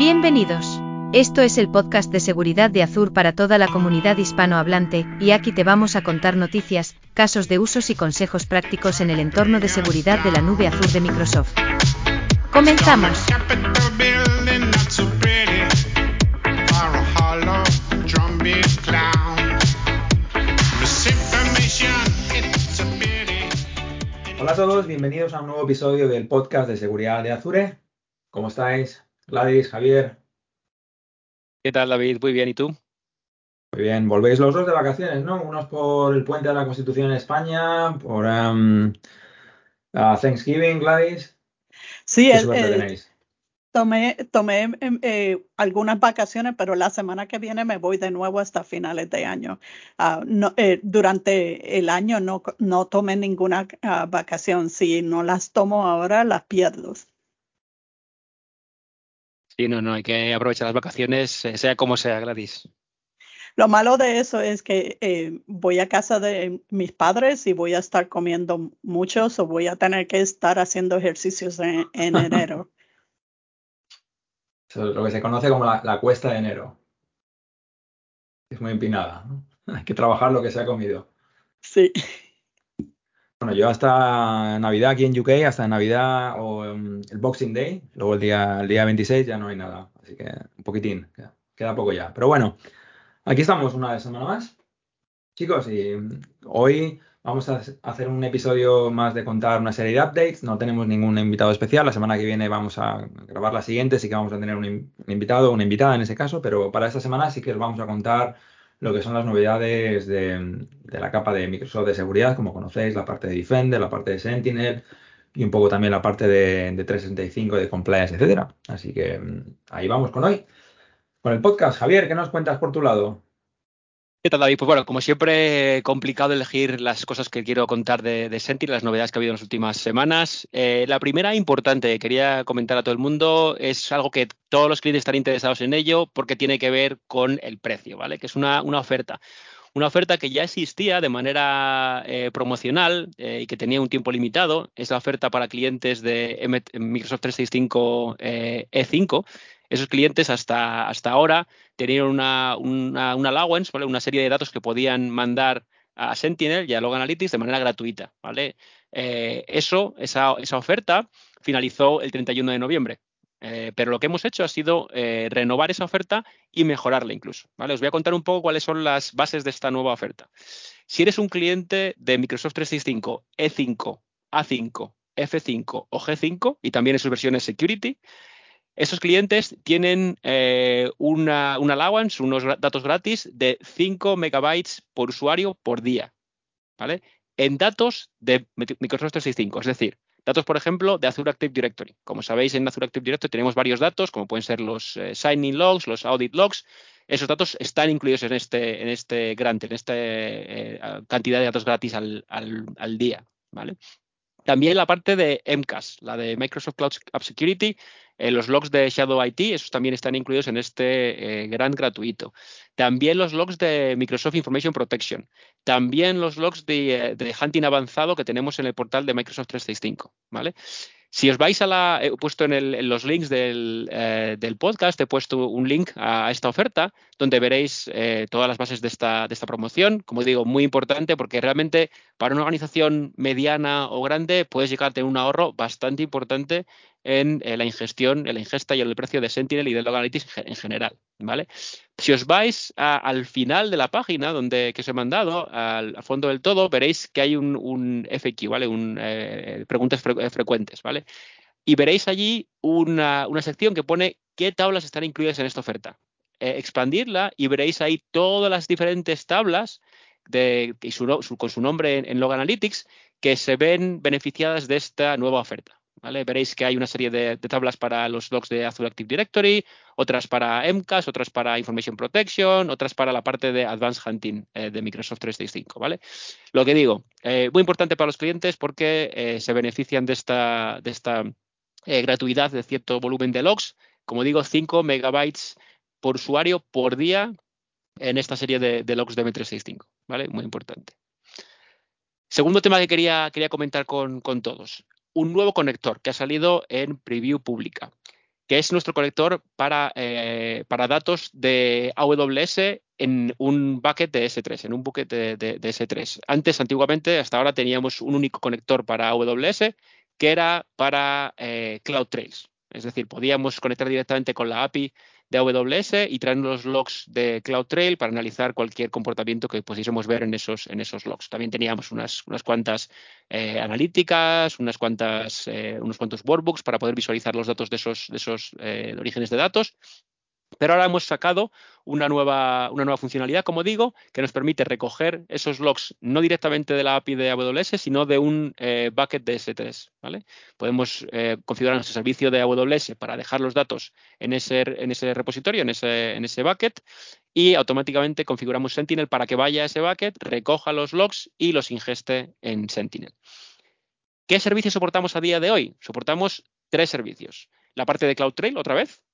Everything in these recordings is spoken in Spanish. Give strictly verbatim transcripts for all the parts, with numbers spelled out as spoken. Bienvenidos. Esto es el podcast de seguridad de Azure para toda la comunidad hispanohablante, y aquí te vamos a contar noticias, casos de usos y consejos prácticos en el entorno de seguridad de la nube Azure de Microsoft. ¡Comenzamos! Hola a todos, bienvenidos a un nuevo episodio del podcast de seguridad de Azure. ¿Cómo estáis? Gladys, Javier. ¿Qué tal, David? Muy bien, ¿y tú? Muy bien, volvéis los dos de vacaciones, ¿no? Unos por el puente de la Constitución en España, por um, uh, Thanksgiving, Gladys. Sí, es eh, tomé, tomé eh, algunas vacaciones, pero la semana que viene me voy de nuevo hasta finales de año. Uh, no, eh, durante el año no, no tomé ninguna uh, vacación. Si no las tomo ahora, las pierdo. Sí, no, no, hay que aprovechar las vacaciones, sea como sea, Gladys. Lo malo de eso es que eh, voy a casa de mis padres y voy a estar comiendo muchos o voy a tener que estar haciendo ejercicios en, en enero. Eso es lo que se conoce como la, la cuesta de enero. Es muy empinada, ¿no? Hay que trabajar lo que se ha comido. Sí. Bueno, yo hasta Navidad aquí en U K, hasta Navidad o um, el Boxing Day, luego el día, el día veintiséis ya no hay nada, así que un poquitín, queda, queda poco ya. Pero bueno, aquí estamos una semana más, chicos, y hoy vamos a hacer un episodio más de contar una serie de updates. No tenemos ningún invitado especial, la semana que viene vamos a grabar la siguiente, sí que vamos a tener un, un invitado o una invitada en ese caso, pero para esta semana sí que os vamos a contar lo que son las novedades de, de la capa de Microsoft de seguridad, como conocéis, la parte de Defender, la parte de Sentinel y un poco también la parte de, de trescientos sesenta y cinco, de compliance, etcétera. Así que ahí vamos con hoy, con el podcast. Javier, ¿qué nos cuentas por tu lado? ¿Qué tal, David? Pues bueno, como siempre, complicado elegir las cosas que quiero contar de, de Sentinel, las novedades que ha habido en las últimas semanas. Eh, la primera importante, quería comentar a todo el mundo, es algo que todos los clientes están interesados en ello porque tiene que ver con el precio, ¿vale? Que es una, una oferta. Una oferta que ya existía de manera eh, promocional eh, y que tenía un tiempo limitado. Es la oferta para clientes de Microsoft trescientos sesenta y cinco eh, E cinco. Esos clientes hasta, hasta ahora tenían una, una, una allowance, ¿vale? Una serie de datos que podían mandar a Sentinel y a Log Analytics de manera gratuita, ¿vale? Eh, eso, esa, esa oferta finalizó el treinta y uno de noviembre. Eh, pero lo que hemos hecho ha sido eh, renovar esa oferta y mejorarla incluso, ¿vale? Os voy a contar un poco cuáles son las bases de esta nueva oferta. Si eres un cliente de Microsoft trescientos sesenta y cinco, E cinco, A cinco, F cinco o G cinco, y también en sus versiones Security, esos clientes tienen eh, una, una allowance, unos datos gratis de cinco megabytes por usuario por día, ¿vale? En datos de Microsoft trescientos sesenta y cinco, es decir, datos, por ejemplo, de Azure Active Directory. Como sabéis, en Azure Active Directory tenemos varios datos, como pueden ser los eh, signing logs, los audit logs. Esos datos están incluidos en este, en este grant, en esta eh, cantidad de datos gratis al, al, al día, ¿vale? También la parte de M C A S, la de Microsoft Cloud App Security, eh, los logs de Shadow I T, esos también están incluidos en este eh, grant gratuito. También los logs de Microsoft Information Protection. También los logs de, de hunting avanzado que tenemos en el portal de Microsoft trescientos sesenta y cinco, ¿vale? Si os vais a la... He puesto en, el, en los links del, eh, del podcast, he puesto un link a esta oferta donde veréis eh, todas las bases de esta, de esta promoción. Como digo, muy importante porque realmente para una organización mediana o grande puedes llegar a tener un ahorro bastante importante en eh, la ingestión, en la ingesta y en el precio de Sentinel y de Log Analytics en general, ¿vale? Si os vais a, al final de la página donde que os he mandado, al, al fondo del todo, veréis que hay un, un F A Q, ¿vale? Un, eh, preguntas fre- frecuentes, ¿vale? Y veréis allí una, una sección que pone qué tablas están incluidas en esta oferta. Eh, expandirla y veréis ahí todas las diferentes tablas de, y su, su, con su nombre en, en Log Analytics que se ven beneficiadas de esta nueva oferta, ¿vale? Veréis que hay una serie de, de tablas para los logs de Azure Active Directory, otras para M C A S, otras para Information Protection, otras para la parte de Advanced Hunting eh, de Microsoft trescientos sesenta y cinco, ¿vale? Lo que digo, eh, muy importante para los clientes porque eh, se benefician de esta, de esta eh, gratuidad de cierto volumen de logs. Como digo, cinco megabytes por usuario por día en esta serie de, de logs de M trescientos sesenta y cinco, ¿vale? Muy importante. Segundo tema que quería, quería comentar con, con todos. Un nuevo conector que ha salido en preview pública. que es nuestro conector para, eh, para datos de A W S en un bucket de S tres, en un bucket de, de, de S tres. Antes, antiguamente, hasta ahora teníamos un único conector para A W S que era para eh, CloudTrail. Es decir, podíamos conectar directamente con la A P I de A W S y traer los logs de CloudTrail para analizar cualquier comportamiento que pudiésemos ver en esos, en esos logs. También teníamos unas, unas cuantas eh, analíticas, unas cuantas, eh, unos cuantos workbooks para poder visualizar los datos de esos, de esos eh, orígenes de datos. Pero ahora hemos sacado una nueva, una nueva funcionalidad, como digo, que nos permite recoger esos logs no directamente de la A P I de A W S, sino de un eh, bucket de S tres, ¿vale? Podemos eh, configurar nuestro servicio de A W S para dejar los datos en ese, en ese repositorio, en ese, en ese bucket, y automáticamente configuramos Sentinel para que vaya a ese bucket, recoja los logs y los ingeste en Sentinel. ¿Qué servicios soportamos a día de hoy? Soportamos tres servicios. La parte de CloudTrail, otra vez.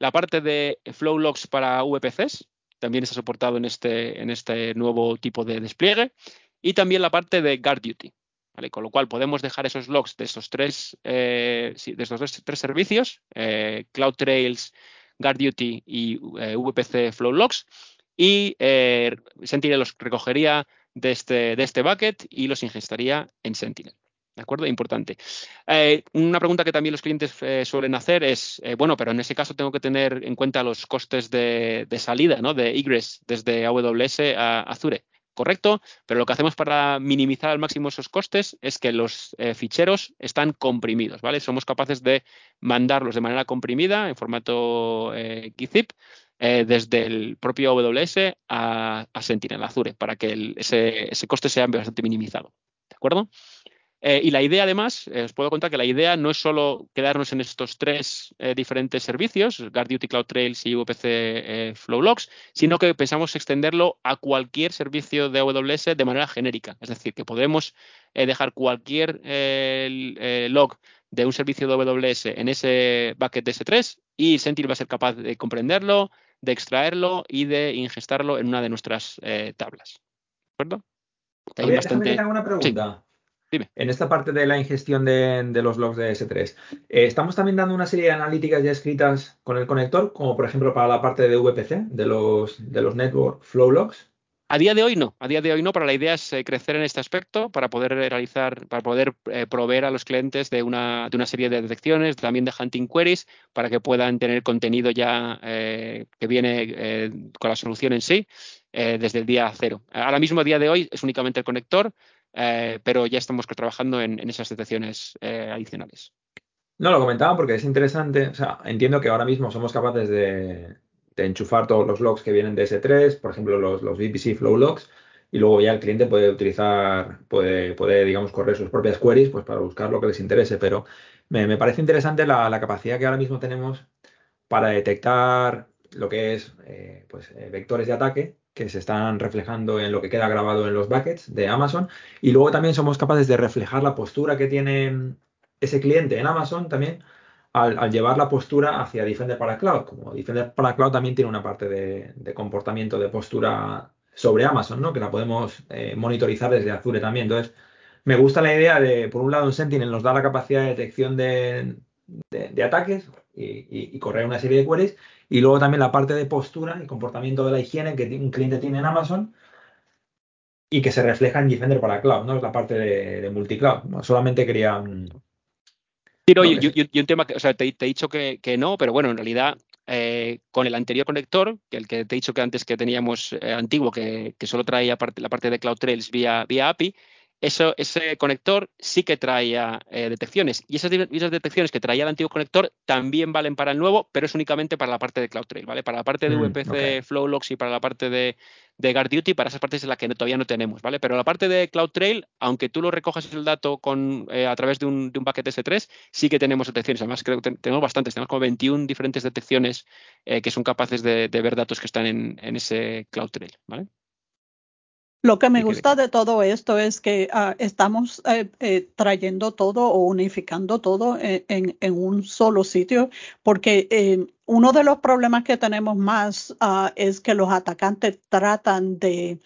La parte de Flow Logs para V P Cs también está soportado en este, en este nuevo tipo de despliegue. Y también la parte de Guard Duty, ¿vale? Con lo cual podemos dejar esos logs de estos tres, eh, de estos tres, tres servicios, eh, CloudTrail, Guard Duty y eh, V P C Flow Logs. Y eh, Sentinel los recogería de este, de este bucket y los ingestaría en Sentinel. ¿De acuerdo? Importante. Eh, una pregunta que también los clientes eh, suelen hacer es, eh, bueno, pero en ese caso tengo que tener en cuenta los costes de, de salida, ¿no? De egress desde A W S a Azure. Correcto, pero lo que hacemos para minimizar al máximo esos costes es que los eh, ficheros están comprimidos, ¿vale? Somos capaces de mandarlos de manera comprimida en formato eh, gzip eh, desde el propio A W S a, a Sentinel, a Azure, para que el, ese, ese coste sea bastante minimizado. ¿De acuerdo? Eh, y la idea, además, eh, os puedo contar que la idea no es solo quedarnos en estos tres eh, diferentes servicios, Guard Duty, CloudTrail y V P C eh, Flow Logs, sino que pensamos extenderlo a cualquier servicio de A W S de manera genérica. Es decir, que podemos eh, dejar cualquier eh, el, eh, log de un servicio de A W S en ese bucket de S tres y Sentinel va a ser capaz de comprenderlo, de extraerlo y de ingestarlo en una de nuestras eh, tablas. ¿De acuerdo? Hay ver, bastante... Déjame que te haga una pregunta. Sí. Dime. En esta parte de la ingestión de, de los logs de S tres, eh, ¿estamos también dando una serie de analíticas ya escritas con el conector, como por ejemplo para la parte de V P C, de los, de los network flow logs? A día de hoy no, a día de hoy no, pero la idea es eh, crecer en este aspecto para poder realizar, para poder eh, proveer a los clientes de una, de una serie de detecciones, también de hunting queries, para que puedan tener contenido ya eh, que viene eh, con la solución en sí eh, desde el día cero. Ahora mismo, a día de hoy, es únicamente el conector. Eh, pero ya estamos trabajando en, en esas detecciones eh, adicionales. No, lo comentaba porque es interesante. O sea, entiendo que ahora mismo somos capaces de, de enchufar todos los logs que vienen de S tres, por ejemplo, los, los V P C Flow Logs, y luego ya el cliente puede utilizar, puede, puede digamos, correr sus propias queries pues, para buscar lo que les interese. Pero me, me parece interesante la, la capacidad que ahora mismo tenemos para detectar lo que es eh, pues, vectores de ataque que se están reflejando en lo que queda grabado en los buckets de Amazon. Y luego también somos capaces de reflejar la postura que tiene ese cliente en Amazon también al, al llevar la postura hacia Defender para Cloud. Como Defender para Cloud también tiene una parte de, de comportamiento, de postura sobre Amazon, ¿no? Que la podemos eh, monitorizar desde Azure también. Entonces, me gusta la idea de, por un lado, un Sentinel nos da la capacidad de detección de, de, de ataques y, y, y correr una serie de queries. Y luego también la parte de postura y comportamiento de la higiene que un cliente tiene en Amazon y que se refleja en Defender para Cloud, ¿no? Es la parte de, de multicloud. ¿No? Solamente quería... Sí, no, no, yo, que... yo, yo un tema que, o sea, te, te he dicho que, que no, pero bueno, en realidad eh, con el anterior conector, que el que te he dicho que antes que teníamos eh, antiguo, que, que solo traía parte, la parte de CloudTrails vía, vía A P I, Eso, ese conector sí que traía eh, detecciones y esas, esas detecciones que traía el antiguo conector también valen para el nuevo, pero es únicamente para la parte de CloudTrail, ¿vale? Para la parte de mm, V P C okay. Flow Logs y para la parte de, de Guard Duty, para esas partes es la que no, todavía no tenemos, ¿vale? Pero la parte de CloudTrail, aunque tú lo recojas el dato con, eh, a través de un, de un bucket S tres, sí que tenemos detecciones. Además, creo que tenemos bastantes, tenemos como veintiuna diferentes detecciones eh, que son capaces de, de ver datos que están en, en ese CloudTrail, ¿vale? Lo que me gusta de todo esto es que uh, estamos eh, eh, trayendo todo o unificando todo en, en, en un solo sitio, porque eh, uno de los problemas que tenemos más uh, es que los atacantes tratan de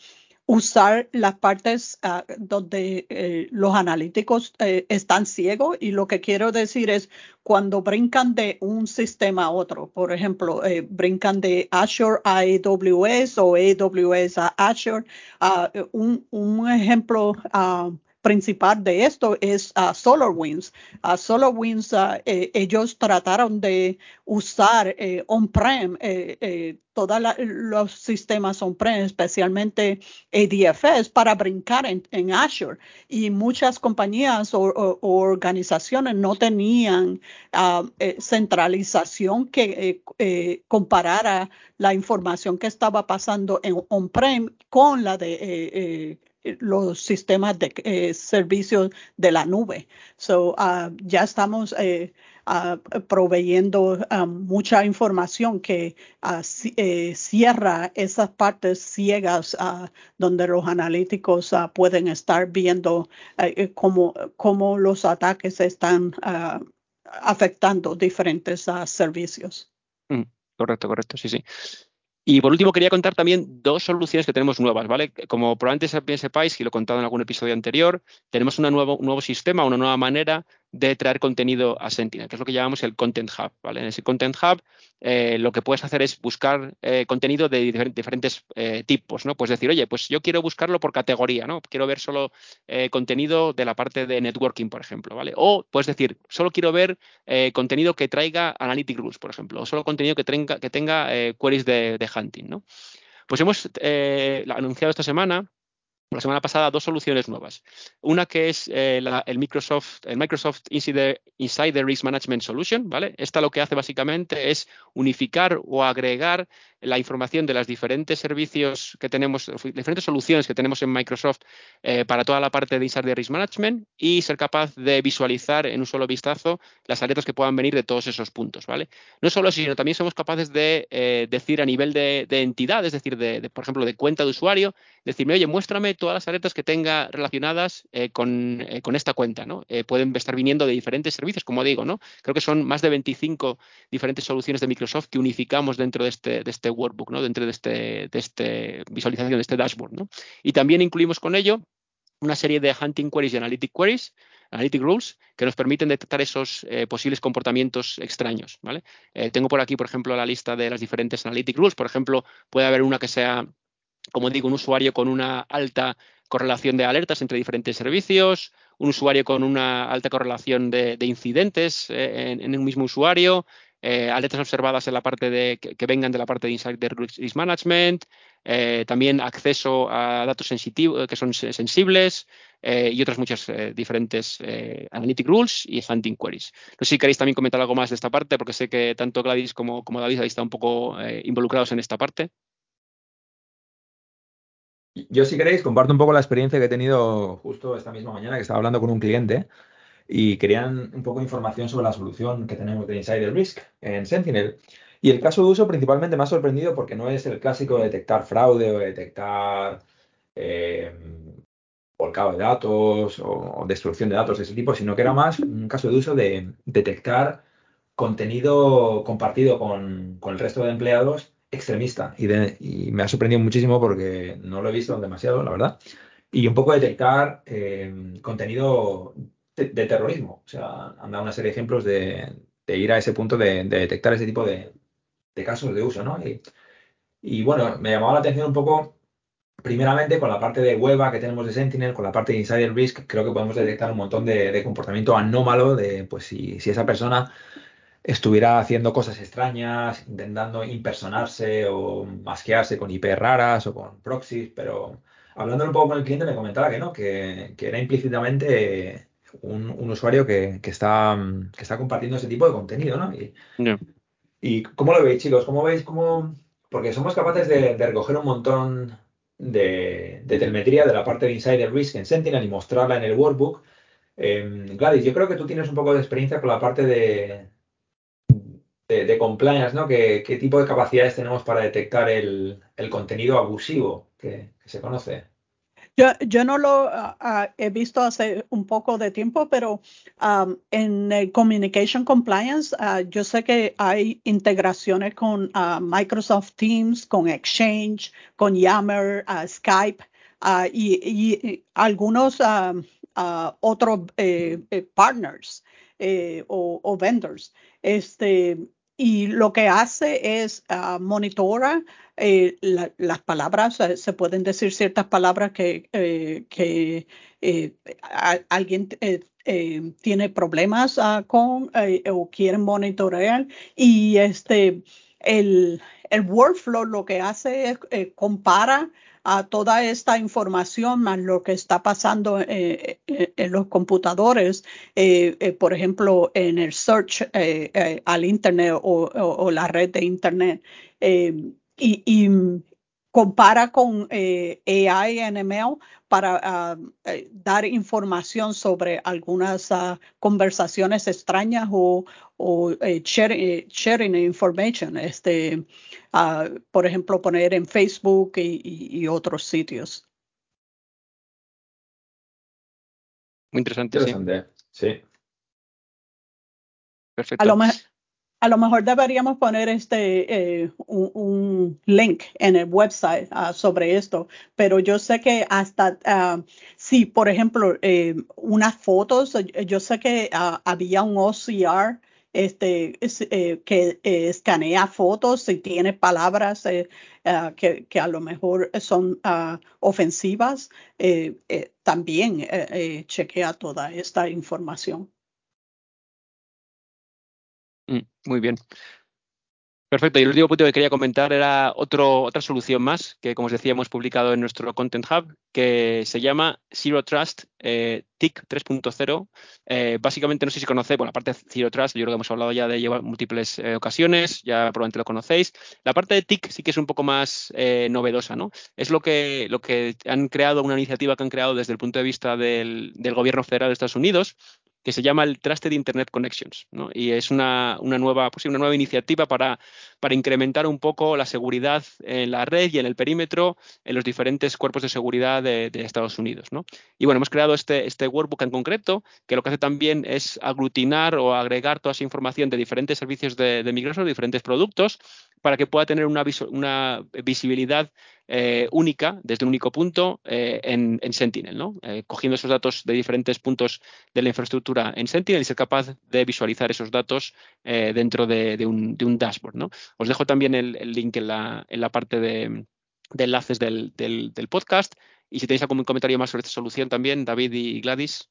usar las partes uh, donde eh, los analíticos eh, están ciegos, y lo que quiero decir es cuando brincan de un sistema a otro, por ejemplo, eh, brincan de Azure a A W S o A W S a Azure. Uh, un, un ejemplo uh, principal de esto es uh, SolarWinds. Uh, SolarWinds, uh, eh, ellos trataron de usar eh, on-prem eh, eh, todos los sistemas on-prem, especialmente A D F S, para brincar en, en Azure. Y muchas compañías o, o, o organizaciones no tenían uh, eh, centralización que eh, eh, comparara la información que estaba pasando en on-prem con la de eh, eh, los sistemas de eh, servicios de la nube. So, uh, ya estamos... Eh, Uh, proveyendo uh, mucha información que uh, c- eh, cierra esas partes ciegas uh, donde los analíticos uh, pueden estar viendo uh, cómo, cómo los ataques están uh, afectando diferentes uh, servicios. Mm, correcto, correcto, sí, sí. Y por último quería contar también dos soluciones que tenemos nuevas, ¿vale? Como probablemente bien sepáis, y lo he contado en algún episodio anterior, tenemos una nueva, un nuevo sistema, una nueva manera de traer contenido a Sentinel, que es lo que llamamos el Content Hub, ¿vale? En ese Content Hub eh, lo que puedes hacer es buscar eh, contenido de difer- diferentes eh, tipos, ¿no? Puedes decir, oye, pues yo quiero buscarlo por categoría, ¿no? Quiero ver solo eh, contenido de la parte de networking, por ejemplo, ¿vale? O puedes decir, solo quiero ver eh, contenido que traiga Analytic Rules, por ejemplo, o solo contenido que, traiga, que tenga eh, queries de, de hunting, ¿no? Pues hemos eh, anunciado esta semana La semana pasada dos soluciones nuevas. Una que es eh, la, el Microsoft, el Microsoft Insider, Insider Risk Management Solution, ¿vale? Esta lo que hace básicamente es unificar o agregar la información de las diferentes servicios que tenemos, diferentes soluciones que tenemos en Microsoft eh, para toda la parte de Insider Risk Management, y ser capaz de visualizar en un solo vistazo las alertas que puedan venir de todos esos puntos, ¿vale? No solo eso, sino también somos capaces de eh, decir a nivel de, de entidad, es decir, de, de, por ejemplo, de cuenta de usuario, decirme, oye, muéstrame todas las alertas que tenga relacionadas eh, con, eh, con esta cuenta, ¿no? Eh, pueden estar viniendo de diferentes servicios, como digo, ¿no? Creo que son más de veinticinco diferentes soluciones de Microsoft que unificamos dentro de este, de este workbook, ¿no? Dentro de este, de este visualización, de este dashboard, ¿no? Y también incluimos con ello una serie de hunting queries y analytic queries, analytic rules, que nos permiten detectar esos eh, posibles comportamientos extraños, ¿vale? Eh, tengo por aquí, por ejemplo, la lista de las diferentes analytic rules. Por ejemplo, puede haber una que sea, como digo, un usuario con una alta correlación de alertas entre diferentes servicios, un usuario con una alta correlación de, de incidentes eh, en, en un mismo usuario, Eh, alertas observadas en la parte de que, que vengan de la parte de Insider Risk Management, eh, también acceso a datos sensitivos que son sensibles eh, y otras muchas eh, diferentes eh, analytic rules y hunting queries. No sé si queréis también comentar algo más de esta parte, porque sé que tanto Gladys como, como David habéis estado un poco eh, involucrados en esta parte. Yo, si queréis, comparto un poco la experiencia que he tenido justo esta misma mañana, que estaba hablando con un cliente y querían un poco de información sobre la solución que tenemos de Insider Risk en Sentinel. Y el caso de uso principalmente me ha sorprendido porque no es el clásico de detectar fraude o detectar eh, volcado de datos o destrucción de datos de ese tipo, sino que era más un caso de uso de detectar contenido compartido con, con el resto de empleados extremista. Y, de, y me ha sorprendido muchísimo porque no lo he visto demasiado, la verdad. Y un poco detectar eh, contenido De, de terrorismo. O sea, han dado una serie de ejemplos de, de ir a ese punto de, de detectar ese tipo de, de casos de uso, ¿no? Y, y bueno, me llamaba la atención un poco, primeramente, con la parte de W E B A que tenemos de Sentinel, con la parte de Insider Risk, creo que podemos detectar un montón de, de comportamiento anómalo de, pues, si, si esa persona estuviera haciendo cosas extrañas, intentando impersonarse o masquearse con I P raras o con proxies, pero hablando un poco con el cliente me comentaba que no, que, que era implícitamente Un, un usuario que, que, está, que está compartiendo ese tipo de contenido, ¿no? Y, yeah. ¿Y cómo lo veis, chicos? ¿Cómo veis? Cómo... Porque somos capaces de, de recoger un montón de, de telemetría de la parte de Insider Risk en Sentinel y mostrarla en el workbook. Eh, Gladys, yo creo que tú tienes un poco de experiencia con la parte de, de, de compliance, ¿no? ¿Qué, ¿Qué tipo de capacidades tenemos para detectar el, el contenido abusivo que, que se conoce? Yo, yo no lo uh, he visto hace un poco de tiempo, pero um, en el Communication Compliance uh, yo sé que hay integraciones con uh, Microsoft Teams, con Exchange, con Yammer, uh, Skype. uh, y, y algunos um, uh, otros eh, eh, partners eh, o, o vendors. Este, y lo que hace es uh, monitora eh, la, las palabras. Se pueden decir ciertas palabras que, eh, que eh, a, alguien eh, eh, tiene problemas uh, con eh, o quieren monitorear. Y este el, el workflow lo que hace es eh, compara a toda esta información más lo que está pasando eh, en los computadores, eh, eh, por ejemplo, en el search eh, eh, al internet o, o, o la red de internet, eh, y, y compara con eh, A I y M L para uh, eh, dar información sobre algunas uh, conversaciones extrañas o, o eh, sharing, sharing information, este, uh, por ejemplo, poner en Facebook y, y, y otros sitios. Muy interesante. Interesante, sí. sí. Perfecto. A lo mejor. A lo mejor deberíamos poner este eh, un, un link en el website uh, sobre esto, pero yo sé que hasta uh, si, por ejemplo, eh, unas fotos, yo sé que uh, había un O C R este eh, que eh, escanea fotos y tiene palabras eh, uh, que, que a lo mejor son uh, ofensivas, eh, eh, también eh, eh, chequea toda esta información. Muy bien. Perfecto. Y el último punto que quería comentar era otro, otra solución más que, como os decía, hemos publicado en nuestro Content Hub, que se llama Zero Trust eh, T I C tres punto cero. Eh, básicamente, no sé si conocéis, bueno, la parte de Zero Trust, yo creo que hemos hablado ya de ello múltiples eh, ocasiones, ya probablemente lo conocéis. La parte de T I C sí que es un poco más eh, novedosa, ¿no? Es lo que, lo que han creado, una iniciativa que han creado desde el punto de vista del, del gobierno federal de Estados Unidos, que se llama el Trusted Internet Connections, ¿no? Y es una, una, nueva, pues, una nueva iniciativa para, para incrementar un poco la seguridad en la red y en el perímetro en los diferentes cuerpos de seguridad de, de Estados Unidos, ¿no? Y bueno, hemos creado este, este workbook en concreto, que lo que hace también es aglutinar o agregar toda esa información de diferentes servicios de, de Microsoft, diferentes productos, para que pueda tener una, visu- una visibilidad Eh, única, desde un único punto eh, en, en Sentinel, ¿no? Eh, cogiendo esos datos de diferentes puntos de la infraestructura en Sentinel y ser capaz de visualizar esos datos eh, dentro de, de, un, de un dashboard, ¿no? Os dejo también el, el link en la, en la parte de, de enlaces del, del, del podcast, y si tenéis algún comentario más sobre esta solución también, David y Gladys.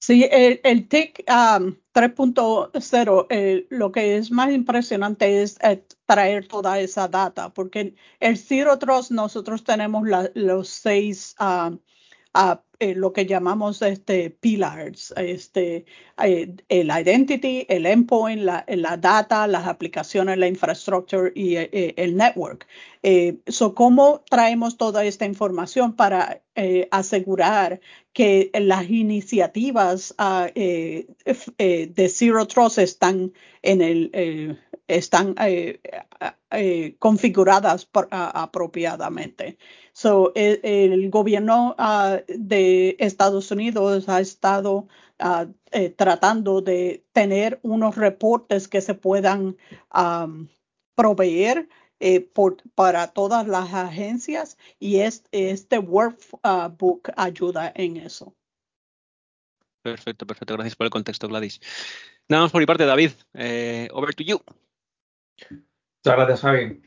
Sí, el, el T I C um, tres punto cero, eh, lo que es más impresionante es eh, traer toda esa data, porque el, el Zero Trust nosotros tenemos la, los seis, uh, uh, eh, lo que llamamos este pillars, este, eh, el identity, el endpoint, la, la data, las aplicaciones, la infraestructura y eh, el network. Eh, so, ¿cómo traemos toda esta información para eh, asegurar que las iniciativas uh, eh, eh, de Zero Trust están en el eh, están eh, eh, configuradas por, uh, apropiadamente? So, el, el gobierno uh, de Estados Unidos ha estado uh, eh, tratando de tener unos reportes que se puedan um, proveer Eh, por, para todas las agencias, y este, este workbook ayuda en eso. Perfecto, perfecto. Gracias por el contexto, Gladys. Nada más por mi parte, David. Eh, over to you. Muchas gracias, Javi.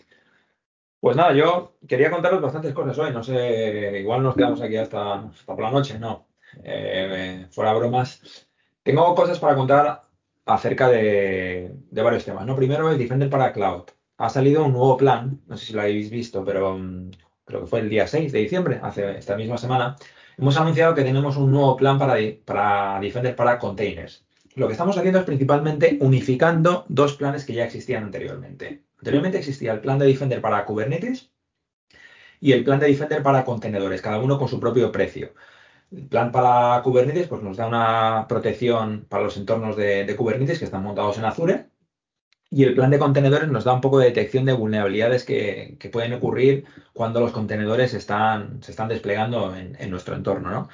Pues nada, yo quería contaros bastantes cosas hoy. No sé, igual nos quedamos aquí hasta, hasta por la noche, no. Eh, fuera bromas. Tengo cosas para contar acerca de, de varios temas, ¿no? Primero, el Defender para Cloud. Ha salido un nuevo plan, no sé si lo habéis visto, pero um, creo que fue el día seis de diciembre, hace esta misma semana, hemos anunciado que tenemos un nuevo plan para, para Defender para Containers. Lo que estamos haciendo es principalmente unificando dos planes que ya existían anteriormente. Anteriormente existía el plan de Defender para Kubernetes y el plan de Defender para contenedores, cada uno con su propio precio. El plan para Kubernetes pues, nos da una protección para los entornos de, de Kubernetes que están montados en Azure. Y el plan de contenedores nos da un poco de detección de vulnerabilidades que, que pueden ocurrir cuando los contenedores están, se están desplegando en, en nuestro entorno, ¿no?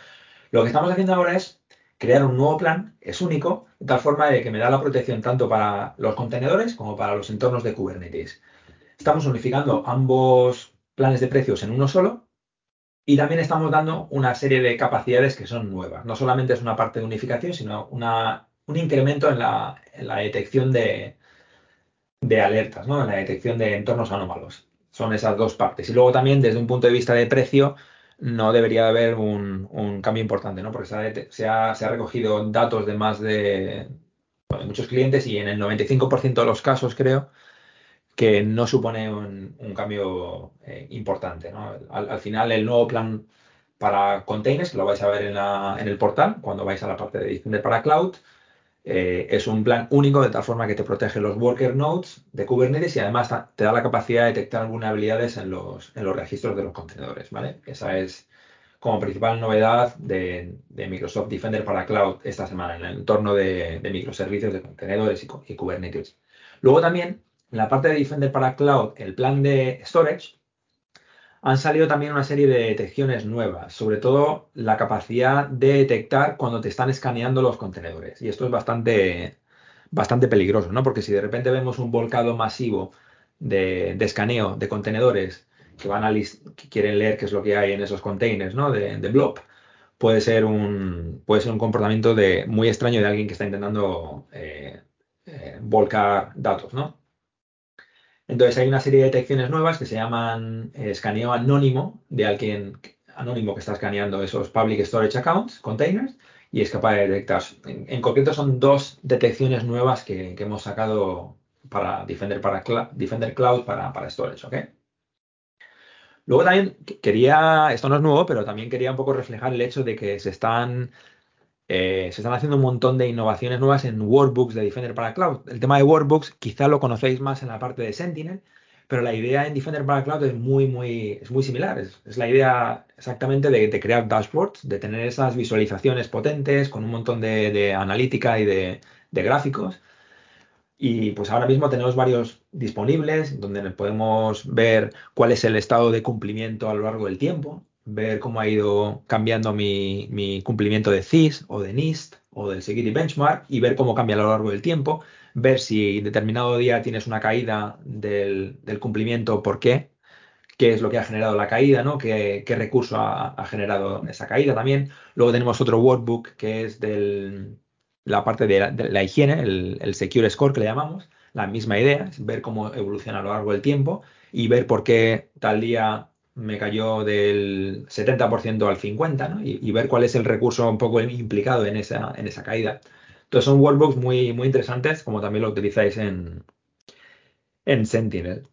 Lo que estamos haciendo ahora es crear un nuevo plan, es único, de tal forma de que me da la protección tanto para los contenedores como para los entornos de Kubernetes. Estamos unificando ambos, planes de precios en uno solo, y también estamos dando una serie de capacidades que son nuevas. No solamente es una parte de unificación, sino una, un incremento en la, en la detección de, de alertas, ¿no? En la detección de entornos anómalos. Son esas dos partes. Y luego también, desde un punto de vista de precio, no debería haber un, un cambio importante, ¿no? Porque se ha, se, ha, se ha recogido datos de más de, bueno, de muchos clientes, y en el noventa y cinco por ciento de los casos, creo, que no supone un, un cambio eh, importante, ¿no? Al, al final, el nuevo plan para containers, que lo vais a ver en, la, en el portal, cuando vais a la parte de Defender para Cloud, eh, es un plan único, de tal forma que te protege los worker nodes de Kubernetes y además ta, te da la capacidad de detectar vulnerabilidades en los, en los registros de los contenedores, ¿vale? Esa es como principal novedad de, de Microsoft Defender para Cloud esta semana, en el entorno de, de microservicios de contenedores y, y Kubernetes. Luego también, en la parte de Defender para Cloud, el plan de Storage, han salido también una serie de detecciones nuevas, sobre todo la capacidad de detectar cuando te están escaneando los contenedores. Y esto es bastante, bastante peligroso, ¿no? Porque si de repente vemos un volcado masivo de, de escaneo de contenedores que van a list, que quieren leer qué es lo que hay en esos containers, ¿no? De, de blob, puede ser un, puede ser un comportamiento de, muy extraño de alguien que está intentando eh, eh, volcar datos, ¿no? Entonces, hay una serie de detecciones nuevas que se llaman eh, escaneo anónimo de alguien anónimo que está escaneando esos public storage accounts, containers, y es capaz de detectar. En, en concreto, son dos detecciones nuevas que, que hemos sacado para Defender, para Cla- Defender Cloud para, para storage, ¿ok? Luego también quería, esto no es nuevo, pero también quería un poco reflejar el hecho de que se están... Eh, se están haciendo un montón de innovaciones nuevas en workbooks de Defender para Cloud. El tema de workbooks quizá lo conocéis más en la parte de Sentinel, pero la idea en Defender para Cloud es muy, muy, es muy similar. Es, es la idea exactamente de, de crear dashboards, de tener esas visualizaciones potentes con un montón de, de analítica y de, de gráficos. Y pues ahora mismo tenemos varios disponibles donde podemos ver cuál es el estado de cumplimiento a lo largo del tiempo, ver cómo ha ido cambiando mi, mi cumplimiento de C I S o de NIST o del Security Benchmark, y ver cómo cambia a lo largo del tiempo, ver si en determinado día tienes una caída del, del cumplimiento, por qué, qué es lo que ha generado la caída, ¿no? qué, qué recurso ha, ha generado esa caída también. Luego tenemos otro workbook que es del, la parte de la, de la higiene, el, el Secure Score que le llamamos, la misma idea, es ver cómo evoluciona a lo largo del tiempo y ver por qué tal día me cayó del setenta por ciento al cincuenta por ciento, ¿no? y, y ver cuál es el recurso un poco implicado en esa, en esa caída. Entonces, son workbooks muy, muy interesantes, como también lo utilizáis en, en Sentinel.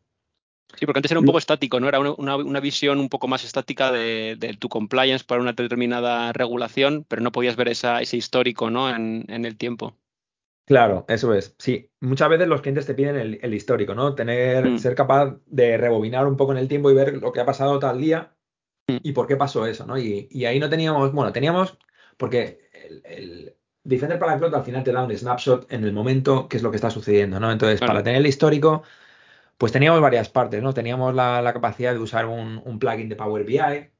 Sí, porque antes era un poco estático, ¿no? Era una, una, una visión un poco más estática de, de tu compliance para una determinada regulación, pero no podías ver esa, ese histórico, ¿no? en, en el tiempo. Claro, eso es. Sí, muchas veces los clientes te piden el, el histórico, ¿no? Tener, mm. ser capaz de rebobinar un poco en el tiempo y ver lo que ha pasado tal día mm. y por qué pasó eso, ¿no? Y, y ahí no teníamos, bueno, teníamos, porque el, el Defender para Cloud al final te da un snapshot en el momento que es lo que está sucediendo, ¿no? Entonces, claro, para tener el histórico, pues teníamos varias partes, ¿no? Teníamos la, la capacidad de usar un, un plugin de Power B I,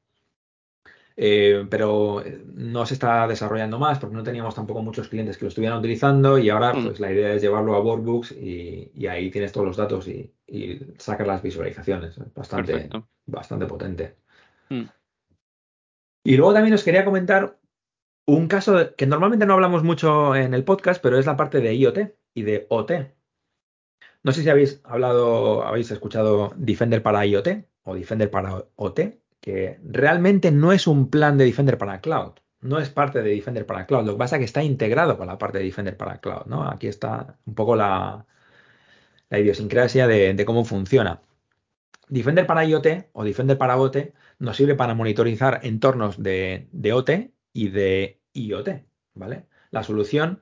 Eh, pero no se está desarrollando más porque no teníamos tampoco muchos clientes que lo estuvieran utilizando, y ahora pues la idea es llevarlo a workbooks y, y ahí tienes todos los datos y, y sacas las visualizaciones. Bastante, bastante potente. Mm. Y luego también os quería comentar un caso que normalmente no hablamos mucho en el podcast, pero es la parte de IoT y de O T. No sé si habéis hablado, habéis escuchado Defender para IoT o Defender para O T, que realmente no es un plan de Defender para Cloud, no es parte de Defender para Cloud, lo que pasa es que está integrado con la parte de Defender para Cloud, ¿no? Aquí está un poco la, la idiosincrasia de, de cómo funciona. Defender para IoT o Defender para O T nos sirve para monitorizar entornos de, de O T y de IoT, ¿vale? La solución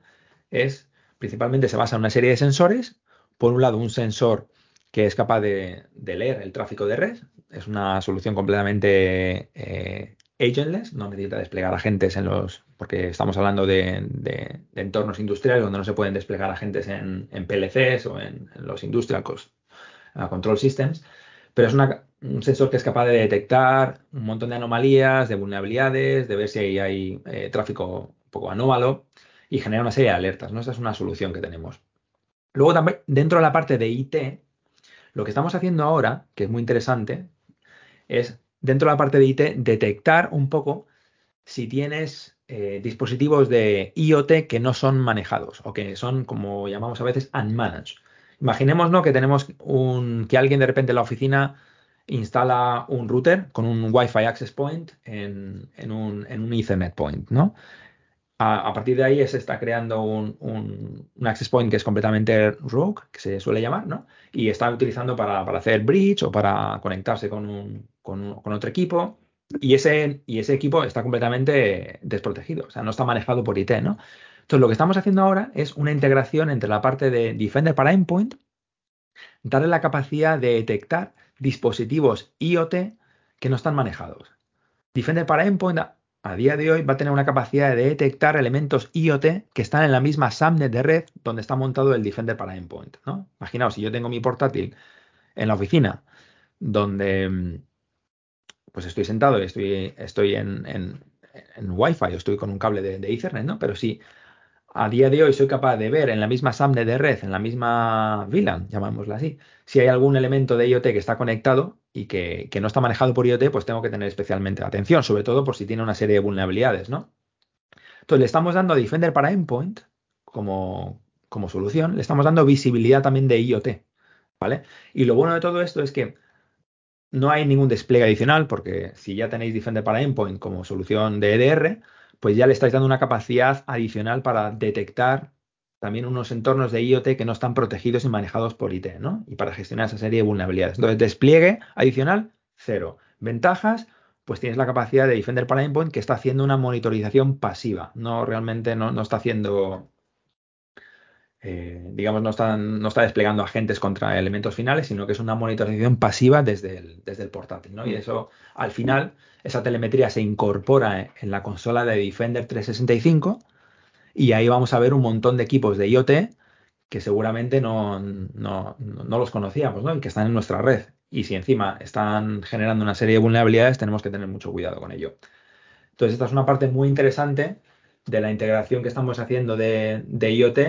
es, principalmente se basa en una serie de sensores. Por un lado, un sensor que es capaz de, de leer el tráfico de red. Es una solución completamente eh, agentless, no necesita desplegar agentes en los... porque estamos hablando de, de, de entornos industriales donde no se pueden desplegar agentes en, en P L Cs o en, en los industrial control systems, pero es una, un sensor que es capaz de detectar un montón de anomalías, de vulnerabilidades, de ver si ahí hay eh, tráfico un poco anómalo y generar una serie de alertas, ¿no? Esa es una solución que tenemos. Luego también, dentro de la parte de I T, lo que estamos haciendo ahora, que es muy interesante, es, dentro de la parte de I T, detectar un poco si tienes eh, dispositivos de IoT que no son manejados o que son, como llamamos a veces, unmanaged. Imaginémonos que tenemos un, que alguien de repente en la oficina instala un router con un Wi-Fi access point en, en, un, en un Ethernet point, ¿no? A, a partir de ahí se está creando un, un, un access point que es completamente rogue, que se suele llamar, ¿no? Y está utilizando para, para hacer bridge o para conectarse con, un, con, un, con otro equipo. Y ese, y ese equipo está completamente desprotegido, o sea, no está manejado por I T, ¿no? Entonces, lo que estamos haciendo ahora es una integración entre la parte de Defender para Endpoint, darle la capacidad de detectar dispositivos IoT que no están manejados. Defender para Endpoint a día de hoy va a tener una capacidad de detectar elementos IoT que están en la misma subnet de red donde está montado el Defender para Endpoint, ¿no? Imaginaos, si yo tengo mi portátil en la oficina donde pues estoy sentado y estoy, estoy en, en, en Wi-Fi o estoy con un cable de, de Ethernet, ¿no? Pero si a día de hoy soy capaz de ver en la misma subnet de red, en la misma V LAN, llamémosla así, si hay algún elemento de IoT que está conectado y que, que no está manejado por IoT, pues tengo que tener especialmente atención, sobre todo por si tiene una serie de vulnerabilidades, ¿no? Entonces, le estamos dando a Defender para Endpoint como, como solución, le estamos dando visibilidad también de IoT, ¿vale? Y lo bueno de todo esto es que no hay ningún despliegue adicional, porque si ya tenéis Defender para Endpoint como solución de E D R, pues ya le estáis dando una capacidad adicional para detectar también unos entornos de IoT que no están protegidos y manejados por I T, ¿no? Y para gestionar esa serie de vulnerabilidades. Entonces, despliegue adicional, cero. Ventajas, pues tienes la capacidad de Defender para Endpoint que está haciendo una monitorización pasiva. No, realmente no, no está haciendo... Eh, digamos, no está, no está desplegando agentes contra elementos finales, sino que es una monitorización pasiva desde el, desde el portátil, ¿no? Y eso, al final, esa telemetría se incorpora en la consola de Defender trescientos sesenta y cinco y ahí vamos a ver un montón de equipos de IoT que seguramente no, no, no los conocíamos, ¿no? Y que están en nuestra red. Y si encima están generando una serie de vulnerabilidades, tenemos que tener mucho cuidado con ello. Entonces, esta es una parte muy interesante de la integración que estamos haciendo de, de IoT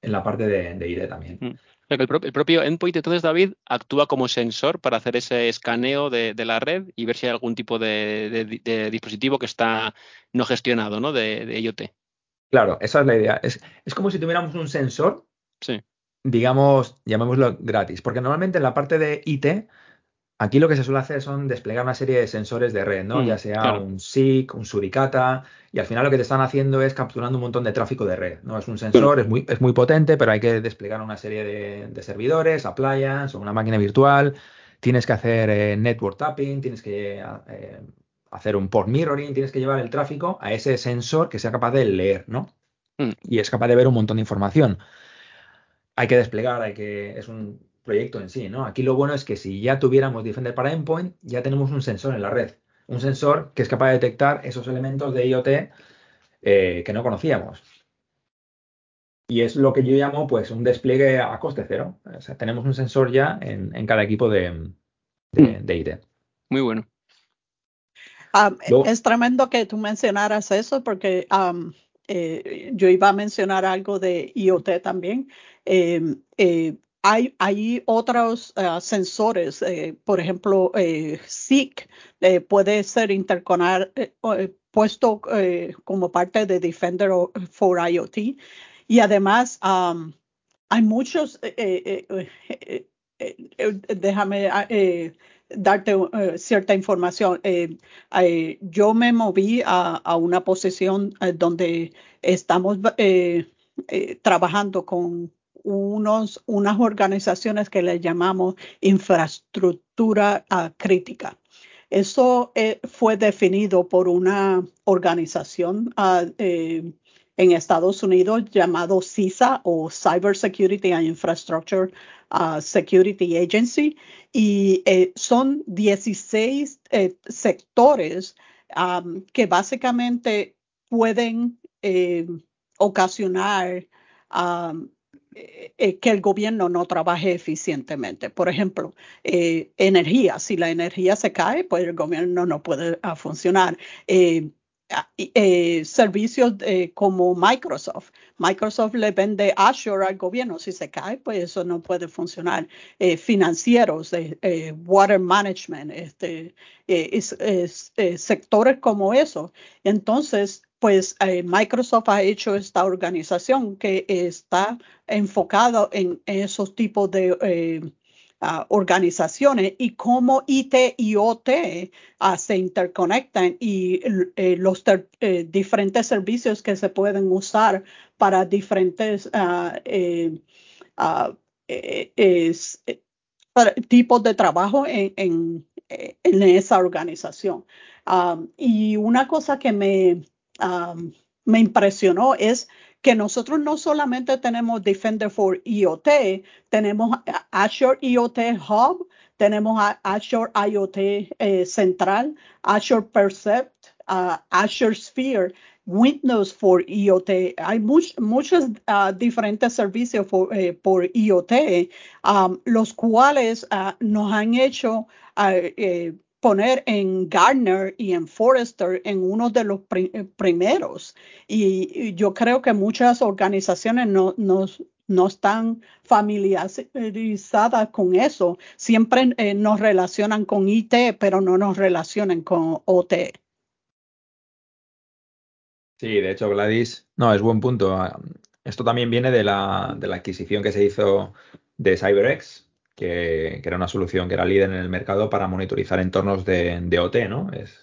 en la parte de, de I D también. El, el propio endpoint, entonces, David, actúa como sensor para hacer ese escaneo de, de la red y ver si hay algún tipo de, de, de dispositivo que está no gestionado, ¿no? De, de IoT. Claro, esa es la idea. Es, es como si tuviéramos un sensor, sí, digamos, llamémoslo gratis, porque normalmente en la parte de I T, aquí lo que se suele hacer son desplegar una serie de sensores de red, ¿no? Mm, ya sea claro. un S I C, un suricata, y al final lo que te están haciendo es capturando un montón de tráfico de red, ¿no? Es un sensor, es muy, es muy potente, pero hay que desplegar una serie de, de servidores, appliance o una máquina virtual, tienes que hacer eh, network tapping, tienes que eh, hacer un port mirroring, tienes que llevar el tráfico a ese sensor que sea capaz de leer, ¿no? Mm. Y es capaz de ver un montón de información. Hay que desplegar, hay que... es un proyecto en sí, ¿no? Aquí lo bueno es que si ya tuviéramos Defender para Endpoint, ya tenemos un sensor en la red. Un sensor que es capaz de detectar esos elementos de IoT eh, que no conocíamos. Y es lo que yo llamo, pues, un despliegue a coste cero. O sea, tenemos un sensor ya en, en cada equipo de, de, de I T. Muy bueno. Um, Luego, es tremendo que tú mencionaras eso porque um, eh, yo iba a mencionar algo de IoT también. Eh, eh, Hay, hay otros uh, sensores, eh, por ejemplo, eh, S I C eh, puede ser interconar, eh, eh, puesto eh, como parte de Defender for IoT. Y además, um, hay muchos, eh, eh, eh, eh, eh, déjame eh, darte eh, cierta información. Eh, eh, yo me moví a, a una posición eh, donde estamos eh, eh, trabajando con Unos, unas organizaciones que le llamamos infraestructura uh, crítica. Eso eh, fue definido por una organización uh, eh, en Estados Unidos llamado CISA o Cyber Security and Infrastructure uh, Security Agency y eh, son dieciséis eh, sectores um, que básicamente pueden eh, ocasionar um, que el gobierno no trabaje eficientemente. Por ejemplo, eh, energía. Si la energía se cae, pues el gobierno no puede uh, funcionar. Eh, eh, servicios eh, como Microsoft. Microsoft le vende Azure al gobierno. Si se cae, pues eso no puede funcionar. Eh, financieros, eh, eh, water management, este, eh, es, es, eh, sectores como eso. Entonces, pues eh, Microsoft ha hecho esta organización que está enfocada en esos tipos de eh, uh, organizaciones y cómo I T y O T uh, se interconectan y eh, los ter- eh, diferentes servicios que se pueden usar para diferentes uh, eh, uh, eh, es, eh, para tipos de trabajo en, en, en esa organización. Um, y una cosa que me... Um, me impresionó es que nosotros no solamente tenemos Defender for I o T, tenemos Azure I o T Hub, tenemos Azure I o T eh, Central, Azure Percept, uh, Azure Sphere, Windows for I o T. Hay much, muchos uh, diferentes servicios for, eh, por I o T, um, los cuales uh, nos han hecho uh, eh, poner en Gartner y en Forrester en uno de los prim- primeros. Y, y yo creo que muchas organizaciones no, no, no están familiarizadas con eso. Siempre eh, nos relacionan con I T, pero no nos relacionan con O T. Sí, de hecho, Gladys, no, es buen punto. Esto también viene de la, de la adquisición que se hizo de CyberX, Que, que era una solución que era líder en el mercado para monitorizar entornos de, de O T, ¿no? Es,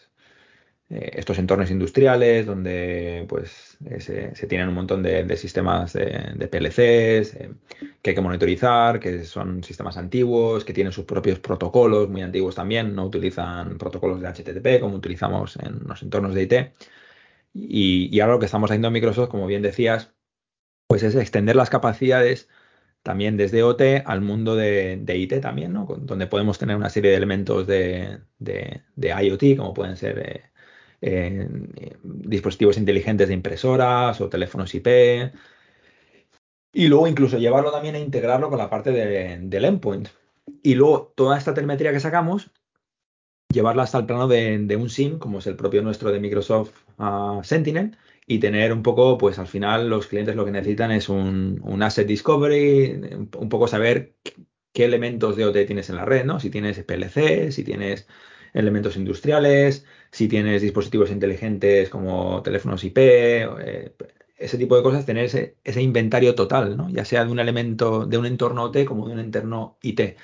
eh, estos entornos industriales donde pues eh, se, se tienen un montón de, de sistemas de, de P L Cs eh, que hay que monitorizar, que son sistemas antiguos, que tienen sus propios protocolos muy antiguos también, no utilizan protocolos de H T T P como utilizamos en los entornos de I T. Y, y ahora lo que estamos haciendo en Microsoft, como bien decías, pues es extender las capacidades también desde O T al mundo de, de I T también, ¿no? Con, donde podemos tener una serie de elementos de, de, de IoT, como pueden ser eh, eh, dispositivos inteligentes de impresoras o teléfonos I P. Y luego incluso llevarlo también e integrarlo con la parte de, del endpoint. Y luego toda esta telemetría que sacamos, llevarla hasta el plano de, de un SIEM, como es el propio nuestro de Microsoft uh, Sentinel, y tener un poco, pues al final los clientes lo que necesitan es un, un asset discovery, un poco saber qué, qué elementos de O T tienes en la red, ¿no? Si tienes P L C, si tienes elementos industriales, si tienes dispositivos inteligentes como teléfonos I P, eh, ese tipo de cosas, tener ese, ese inventario total, ¿no? Ya sea de un elemento, de un entorno O T como de un entorno I T.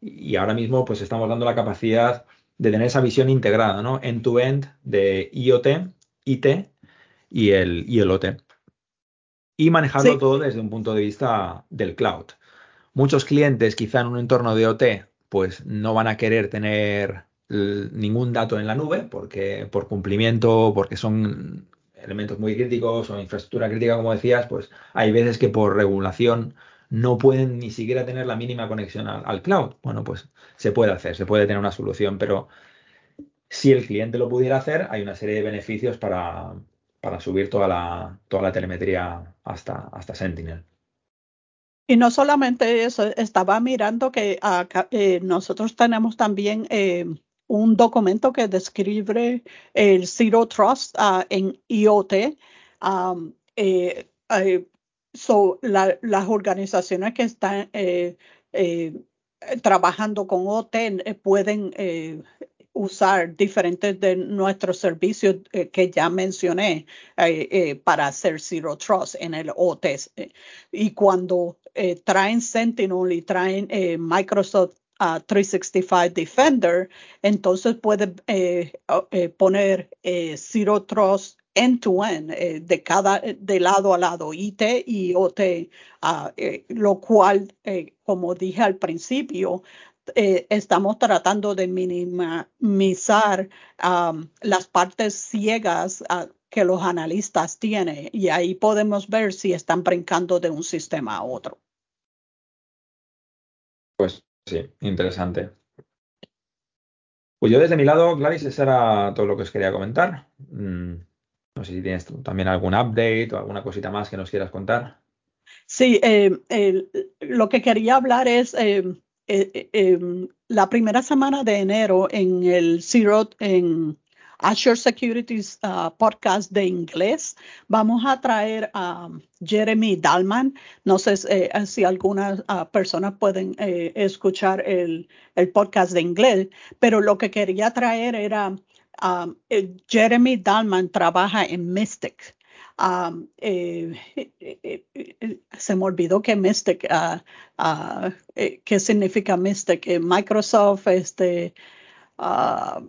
Y ahora mismo, pues estamos dando la capacidad de tener esa visión integrada, ¿no? End-to-end de I o T, I T y el, y el O T. Y manejarlo sí. Todo desde un punto de vista del cloud. Muchos clientes, quizá en un entorno de O T, pues no van a querer tener l- ningún dato en la nube, porque por cumplimiento, porque son elementos muy críticos o infraestructura crítica, como decías, pues hay veces que por regulación no pueden ni siquiera tener la mínima conexión al, al cloud. Bueno, pues se puede hacer, se puede tener una solución, pero si el cliente lo pudiera hacer, hay una serie de beneficios para, para subir toda la, toda la telemetría hasta, hasta Sentinel. Y no solamente eso, estaba mirando que acá, eh, nosotros tenemos también eh, un documento que describe el Zero Trust uh, en I o T. Um, eh, eh, So, la, las organizaciones que están eh, eh, trabajando con O T eh, pueden eh, usar diferentes de nuestros servicios eh, que ya mencioné eh, eh, para hacer Zero Trust en el O T. Eh, y cuando eh, traen Sentinel y traen eh, Microsoft uh, trescientos sesenta y cinco Defender, entonces pueden eh, eh, poner eh, Zero Trust end-to-end, eh, de cada de lado a lado, I T y O T, uh, eh, lo cual, eh, como dije al principio, eh, estamos tratando de minimizar um, las partes ciegas uh, que los analistas tienen, y ahí podemos ver si están brincando de un sistema a otro. Pues sí, interesante. Pues yo desde mi lado, Gladys, eso era todo lo que os quería comentar. Mm. No sé si tienes también algún update o alguna cosita más que nos quieras contar. Sí, eh, eh, lo que quería hablar es eh, eh, eh, la primera semana de enero en el Zero, en Azure Securities uh, podcast de inglés. Vamos a traer a um, Jeremy Dalman. No sé eh, si algunas uh, personas pueden eh, escuchar el, el podcast de inglés, pero lo que quería traer era um, eh, Jeremy Dalman trabaja en M S T I C. Um, eh, eh, eh, se me olvidó que M S T I C, uh, uh, eh, ¿qué significa M S T I C? Eh, Microsoft, este, uh,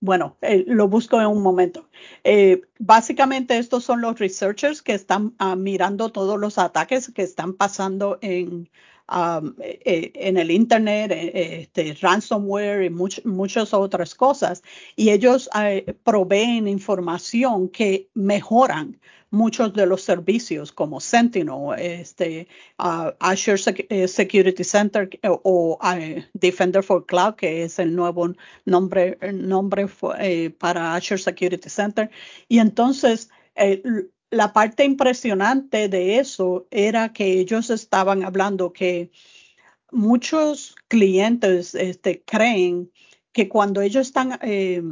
bueno, eh, lo busco en un momento. Eh, básicamente estos son los researchers que están uh, mirando todos los ataques que están pasando en, um, eh, en el internet, eh, este, ransomware y much, muchas otras cosas. Y ellos eh, proveen información que mejoran muchos de los servicios como Sentinel, este, uh, Azure Sec- eh, Security Center o uh, Defender para Cloud, que es el nuevo nombre, nombre eh, para Azure Security Center. Y entonces eh, la parte impresionante de eso era que ellos estaban hablando que muchos clientes este, creen que cuando ellos están eh,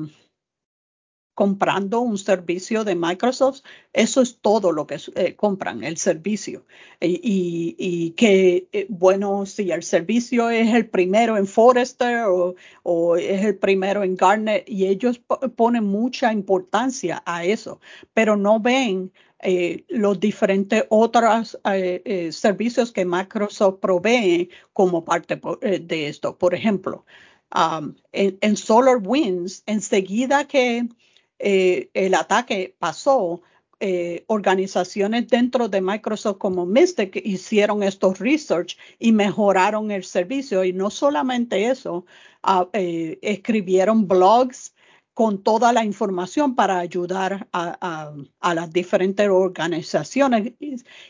comprando un servicio de Microsoft, eso es todo lo que eh, compran, el servicio. Y, y, y que, eh, bueno, si el servicio es el primero en Forrester o, o es el primero en Gartner, y ellos p- ponen mucha importancia a eso, pero no ven eh, los diferentes otros eh, eh, servicios que Microsoft provee como parte eh, de esto. Por ejemplo, um, en, en SolarWinds, enseguida que Eh, el ataque pasó, eh, organizaciones dentro de Microsoft como M S T I C hicieron estos research y mejoraron el servicio. Y no solamente eso, uh, eh, escribieron blogs con toda la información para ayudar a, a, a las diferentes organizaciones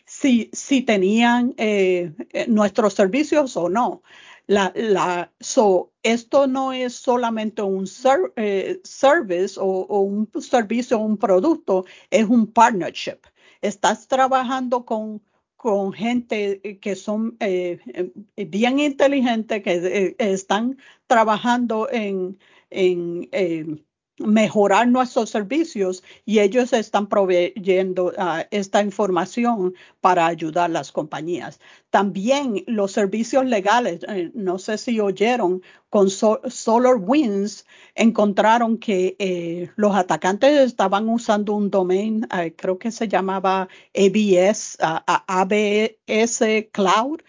si, si tenían eh, nuestros servicios o no. La, la, so, esto no es solamente un ser, eh, service o, o un servicio o un producto, es un partnership. Estás trabajando con, con gente que son eh, bien inteligentes, que eh, están trabajando en, en eh, mejorar nuestros servicios y ellos están proveyendo uh, esta información para ayudar a las compañías. También los servicios legales, eh, no sé si oyeron, con Sol- SolarWinds encontraron que eh, los atacantes estaban usando un domain, eh, creo que se llamaba A B S, uh, a b s cloud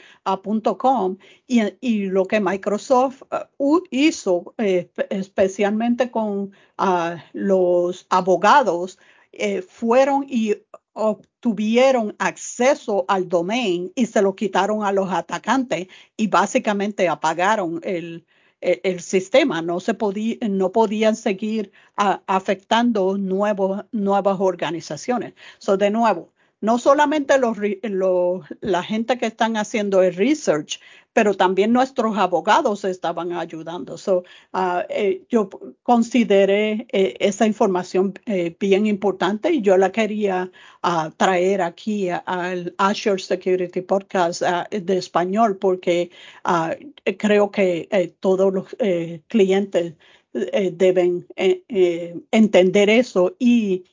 punto com, y, y lo que Microsoft uh, hizo, eh, especialmente con Uh, los abogados eh, fueron y obtuvieron acceso al domain y se lo quitaron a los atacantes y básicamente apagaron el, el, el sistema. No se podía, no podían seguir uh, afectando nuevos, nuevas organizaciones. So, de nuevo, no solamente los, los, la gente que están haciendo el research, pero también nuestros abogados estaban ayudando. So, uh, eh, yo consideré eh, esa información eh, bien importante y yo la quería uh, traer aquí al Azure Security Podcast uh, de español porque uh, creo que eh, todos los eh, clientes eh, deben eh, eh, entender eso y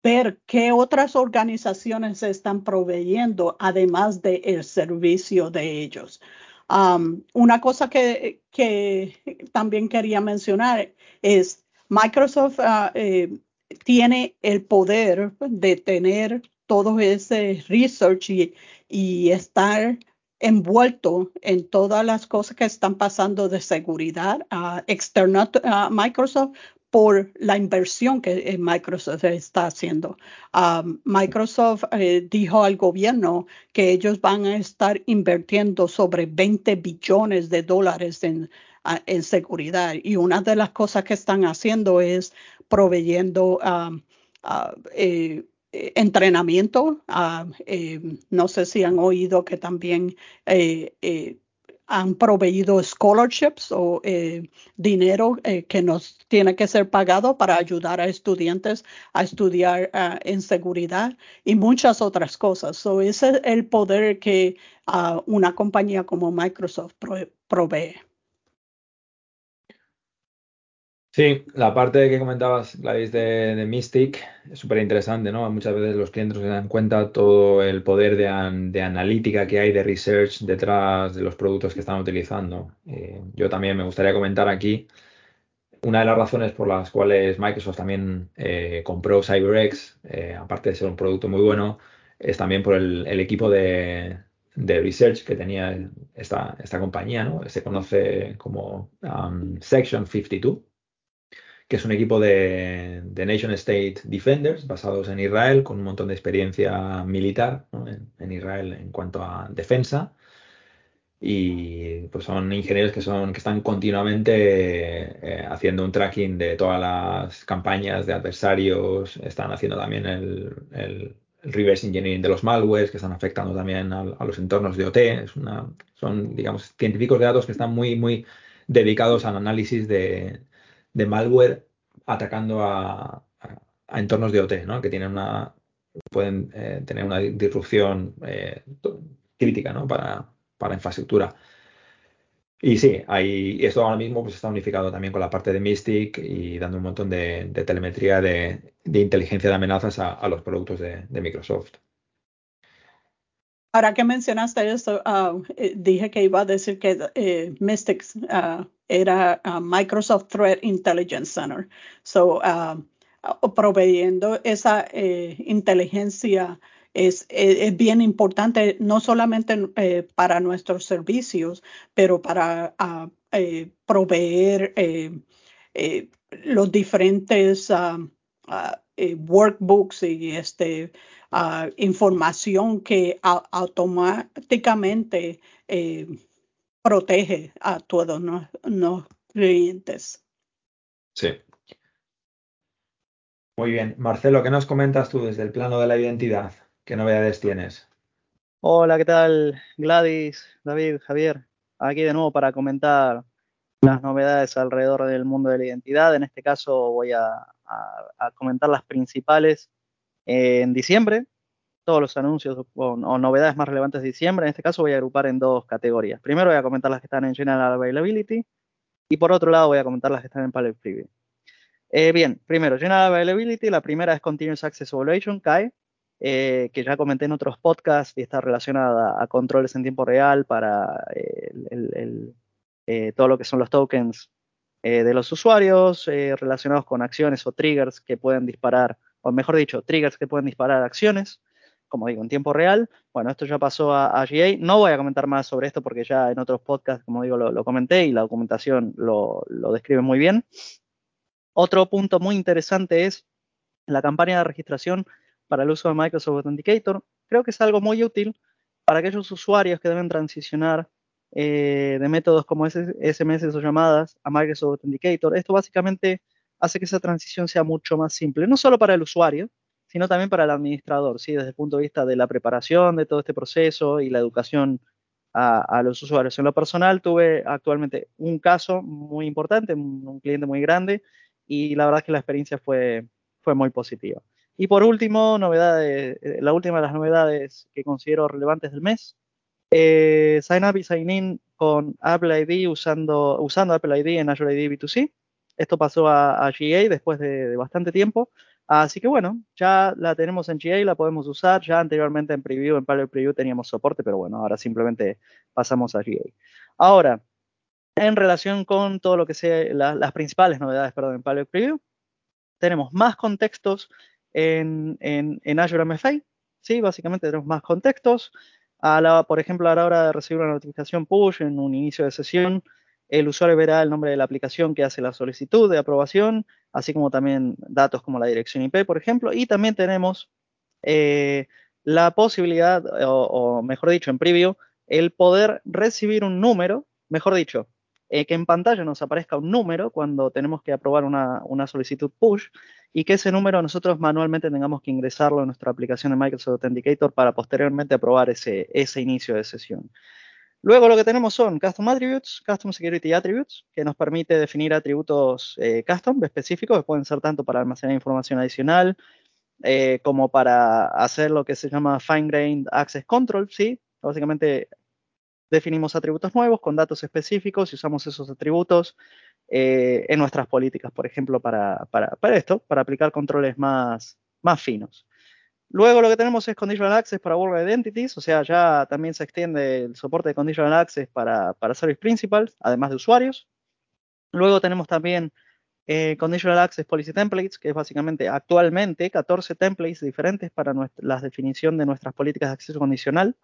ver qué otras organizaciones se están proveyendo, además del servicio de ellos. Um, una cosa que, que también quería mencionar es Microsoft uh, eh, tiene el poder de tener todo ese research y, y estar envuelto en todas las cosas que están pasando de seguridad uh, externa a uh, Microsoft, por la inversión que Microsoft está haciendo. Um, Microsoft eh, dijo al gobierno que ellos van a estar invirtiendo sobre veinte billones de dólares en, en seguridad. Y una de las cosas que están haciendo es proveyendo um, uh, eh, entrenamiento. Uh, eh, no sé si han oído que también eh, eh, han proveído scholarships o eh, dinero eh, que nos tiene que ser pagado para ayudar a estudiantes a estudiar uh, en seguridad y muchas otras cosas. So, ese es el poder que uh, una compañía como Microsoft pro- provee. Sí, la parte que comentabas, Gladys, de, de M S T I C, es súper interesante, ¿no? Muchas veces los clientes no se dan cuenta todo el poder de, an, de analítica que hay, de research detrás de los productos que están utilizando. Eh, yo también me gustaría comentar aquí una de las razones por las cuales Microsoft también eh, compró CyberX, eh, aparte de ser un producto muy bueno, es también por el, el equipo de, de research que tenía esta, esta compañía, ¿no? Se conoce como um, Section cincuenta y dos. Que es un equipo de, de Nation State Defenders basados en Israel, con un montón de experiencia militar, ¿no? en, en Israel en cuanto a defensa. Y pues son ingenieros que, son, que están continuamente eh, haciendo un tracking de todas las campañas de adversarios, están haciendo también el, el, el reverse engineering de los malwares, que están afectando también a, a los entornos de O T. Es una, son, digamos, científicos de datos que están muy, muy dedicados al análisis de... de malware atacando a, a, a entornos de O T, ¿no? Que tienen una, pueden eh, tener una disrupción eh, crítica, ¿no? para, para infraestructura. Y sí, hay, esto ahora mismo pues, está unificado también con la parte de M S T I C y dando un montón de, de telemetría de, de inteligencia de amenazas a, a los productos de, de Microsoft. Ahora que mencionaste esto, uh, dije que iba a decir que eh, M S T I C uh, era uh, Microsoft Threat Intelligence Center. So, uh, proveyendo esa eh, inteligencia es, es, es bien importante, no solamente eh, para nuestros servicios, pero para uh, eh, proveer eh, eh, los diferentes uh, uh, eh, workbooks y este... Uh, información que a- automáticamente eh, protege a todos los ¿no? clientes. Sí. Muy bien. Marcelo, ¿qué nos comentas tú desde el plano de la identidad? ¿Qué novedades tienes? Hola, ¿qué tal? Gladys, David, Javier. Aquí de nuevo para comentar las novedades alrededor del mundo de la identidad. En este caso voy a, a, a comentar las principales. En diciembre, todos los anuncios o, o novedades más relevantes de diciembre, en este caso voy a agrupar en dos categorías. Primero voy a comentar las que están en General Availability y por otro lado voy a comentar las que están en Public Preview. Eh, bien, primero, General Availability, la primera es Continuous Access Evaluation, C A E, eh, que ya comenté en otros podcasts y está relacionada a controles en tiempo real para eh, el, el, eh, todo lo que son los tokens eh, de los usuarios eh, relacionados con acciones o triggers que pueden disparar o mejor dicho, triggers que pueden disparar acciones, como digo, en tiempo real. Bueno, esto ya pasó a, a G A. No voy a comentar más sobre esto porque ya en otros podcasts, como digo, lo, lo comenté y la documentación lo, lo describe muy bien. Otro punto muy interesante es la campaña de registración para el uso de Microsoft Authenticator. Creo que es algo muy útil para aquellos usuarios que deben transicionar eh, de métodos como S M S o llamadas a Microsoft Authenticator. Esto básicamente hace que esa transición sea mucho más simple, no solo para el usuario, sino también para el administrador, ¿sí? Desde el punto de vista de la preparación de todo este proceso y la educación a, a los usuarios. En lo personal, tuve actualmente un caso muy importante, un cliente muy grande, y la verdad es que la experiencia fue, fue muy positiva. Y por último, novedades, la última de las novedades que considero relevantes del mes, eh, Sign Up y Sign In con Apple I D, usando, usando Apple I D en Azure I D B dos C. Esto pasó a, a G A después de, de bastante tiempo. Así que bueno, ya la tenemos en G A, la podemos usar. Ya anteriormente en Preview, en Public Preview teníamos soporte, pero bueno, ahora simplemente pasamos a G A. Ahora, en relación con todo lo que sea, la, las principales novedades, perdón, en Public Preview, tenemos más contextos en, en, en Azure M F A, ¿sí? Básicamente tenemos más contextos. A la, por ejemplo, a la hora de recibir una notificación push en un inicio de sesión, el usuario verá el nombre de la aplicación que hace la solicitud de aprobación, así como también datos como la dirección I P, por ejemplo. Y también tenemos eh, la posibilidad, o, o mejor dicho, en preview, el poder recibir un número, mejor dicho, eh, que en pantalla nos aparezca un número cuando tenemos que aprobar una, una solicitud push y que ese número nosotros manualmente tengamos que ingresarlo en nuestra aplicación de Microsoft Authenticator para posteriormente aprobar ese, ese inicio de sesión. Luego lo que tenemos son Custom Attributes, Custom Security Attributes, que nos permite definir atributos eh, custom específicos que pueden ser tanto para almacenar información adicional eh, como para hacer lo que se llama Fine-Grained Access Control, ¿sí? Básicamente definimos atributos nuevos con datos específicos y usamos esos atributos eh, en nuestras políticas, por ejemplo, para, para, para esto, para aplicar controles más, más finos. Luego lo que tenemos es Conditional Access para World Identities, o sea, ya también se extiende el soporte de Conditional Access para, para Service Principals, además de usuarios. Luego tenemos también eh, Conditional Access Policy Templates, que es básicamente actualmente catorce templates diferentes para nuestra, la definición de nuestras políticas de acceso condicional.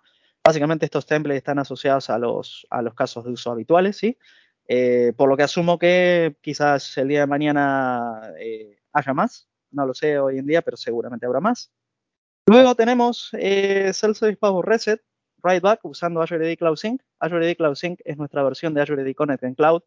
Básicamente estos templates están asociados a los, a los casos de uso habituales, ¿sí? Eh, por lo que asumo que quizás el día de mañana eh, haya más, no lo sé hoy en día, pero seguramente habrá más. Luego tenemos eh, Self-Service Password Reset, Write Back, usando Azure A D Cloud Sync. Azure A D Cloud Sync es nuestra versión de Azure A D Connect en Cloud,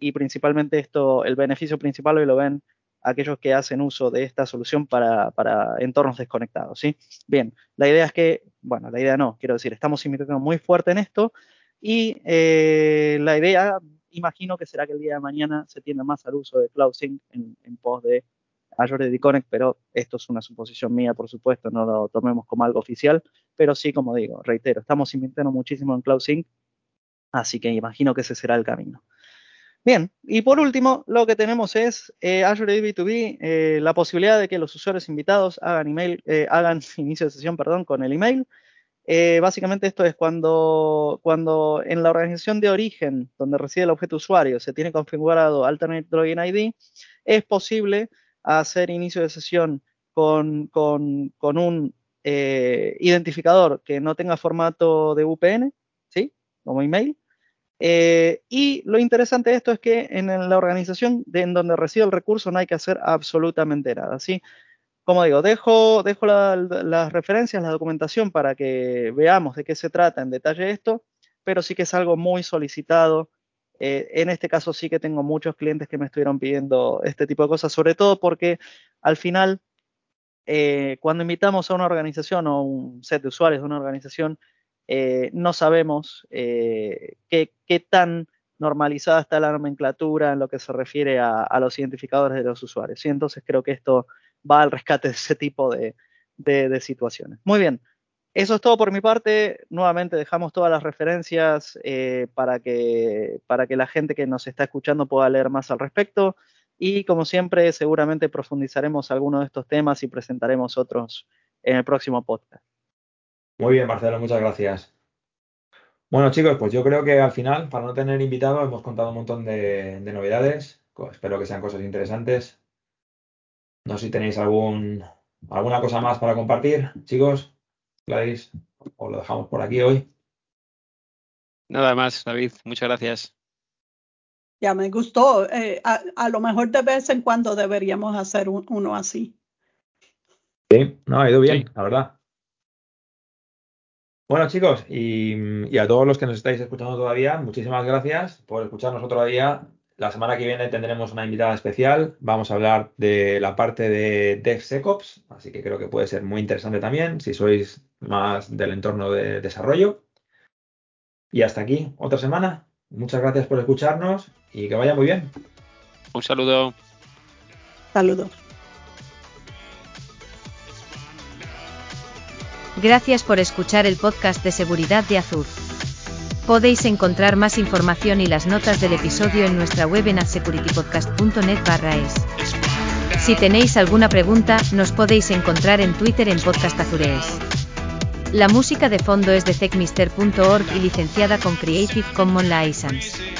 y principalmente esto, el beneficio principal hoy lo ven aquellos que hacen uso de esta solución para, para entornos desconectados, ¿sí? Bien, la idea es que, bueno, la idea no, quiero decir, estamos invirtiendo muy fuerte en esto, y eh, la idea, imagino que será que el día de mañana se tienda más al uso de Cloud Sync en, en pos de Azure A D Connect, pero esto es una suposición mía, por supuesto, no lo tomemos como algo oficial, pero sí, como digo, reitero, estamos invirtiendo muchísimo en Cloud Sync, así que imagino que ese será el camino. Bien, y por último, lo que tenemos es eh, Azure A D B dos B, eh, la posibilidad de que los usuarios invitados hagan, email, eh, hagan inicio de sesión perdón, con el email. Eh, básicamente esto es cuando, cuando en la organización de origen, donde reside el objeto usuario, se tiene configurado Alternate Login I D, es posible hacer inicio de sesión con, con, con un eh, identificador que no tenga formato de V P N, ¿sí? Como email. Eh, y lo interesante de esto es que en, en la organización de, en donde reside el recurso no hay que hacer absolutamente nada, ¿sí? Como digo, dejo, dejo la, la, las referencias, la documentación para que veamos de qué se trata en detalle esto, pero sí que es algo muy solicitado. Eh, en este caso sí que tengo muchos clientes que me estuvieron pidiendo este tipo de cosas, sobre todo porque al final eh, cuando invitamos a una organización o un set de usuarios de una organización, eh, no sabemos eh, qué, qué tan normalizada está la nomenclatura en lo que se refiere a, a los identificadores de los usuarios, ¿sí? Entonces creo que esto va al rescate de ese tipo de, de, de situaciones. Muy bien. Eso es todo por mi parte. Nuevamente dejamos todas las referencias eh, para que, para que la gente que nos está escuchando pueda leer más al respecto. Y como siempre, seguramente profundizaremos alguno de estos temas y presentaremos otros en el próximo podcast. Muy bien, Marcelo, muchas gracias. Bueno, chicos, pues yo creo que al final, para no tener invitados, hemos contado un montón de, de novedades. Espero que sean cosas interesantes. No sé si tenéis algún, alguna cosa más para compartir, chicos. Gladys, os lo dejamos por aquí hoy. Nada más, David, muchas gracias. Ya me gustó. Eh, a, a lo mejor de vez en cuando deberíamos hacer un, uno así. Sí, no, ha ido bien, sí. La verdad. Bueno, chicos, y, y a todos los que nos estáis escuchando todavía, muchísimas gracias por escucharnos otro día. La semana que viene tendremos una invitada especial. Vamos a hablar de la parte de DevSecOps, así que creo que puede ser muy interesante también, si sois más del entorno de desarrollo. Y hasta aquí, otra semana. Muchas gracias por escucharnos y que vaya muy bien. Un saludo. Saludos. Gracias por escuchar el podcast de Seguridad de Azure. Podéis encontrar más información y las notas del episodio en nuestra web en securitypodcast punto net barra es. Si tenéis alguna pregunta, nos podéis encontrar en Twitter en Podcast Azurees. La música de fondo es de techmister punto org y licenciada con Creative Commons License.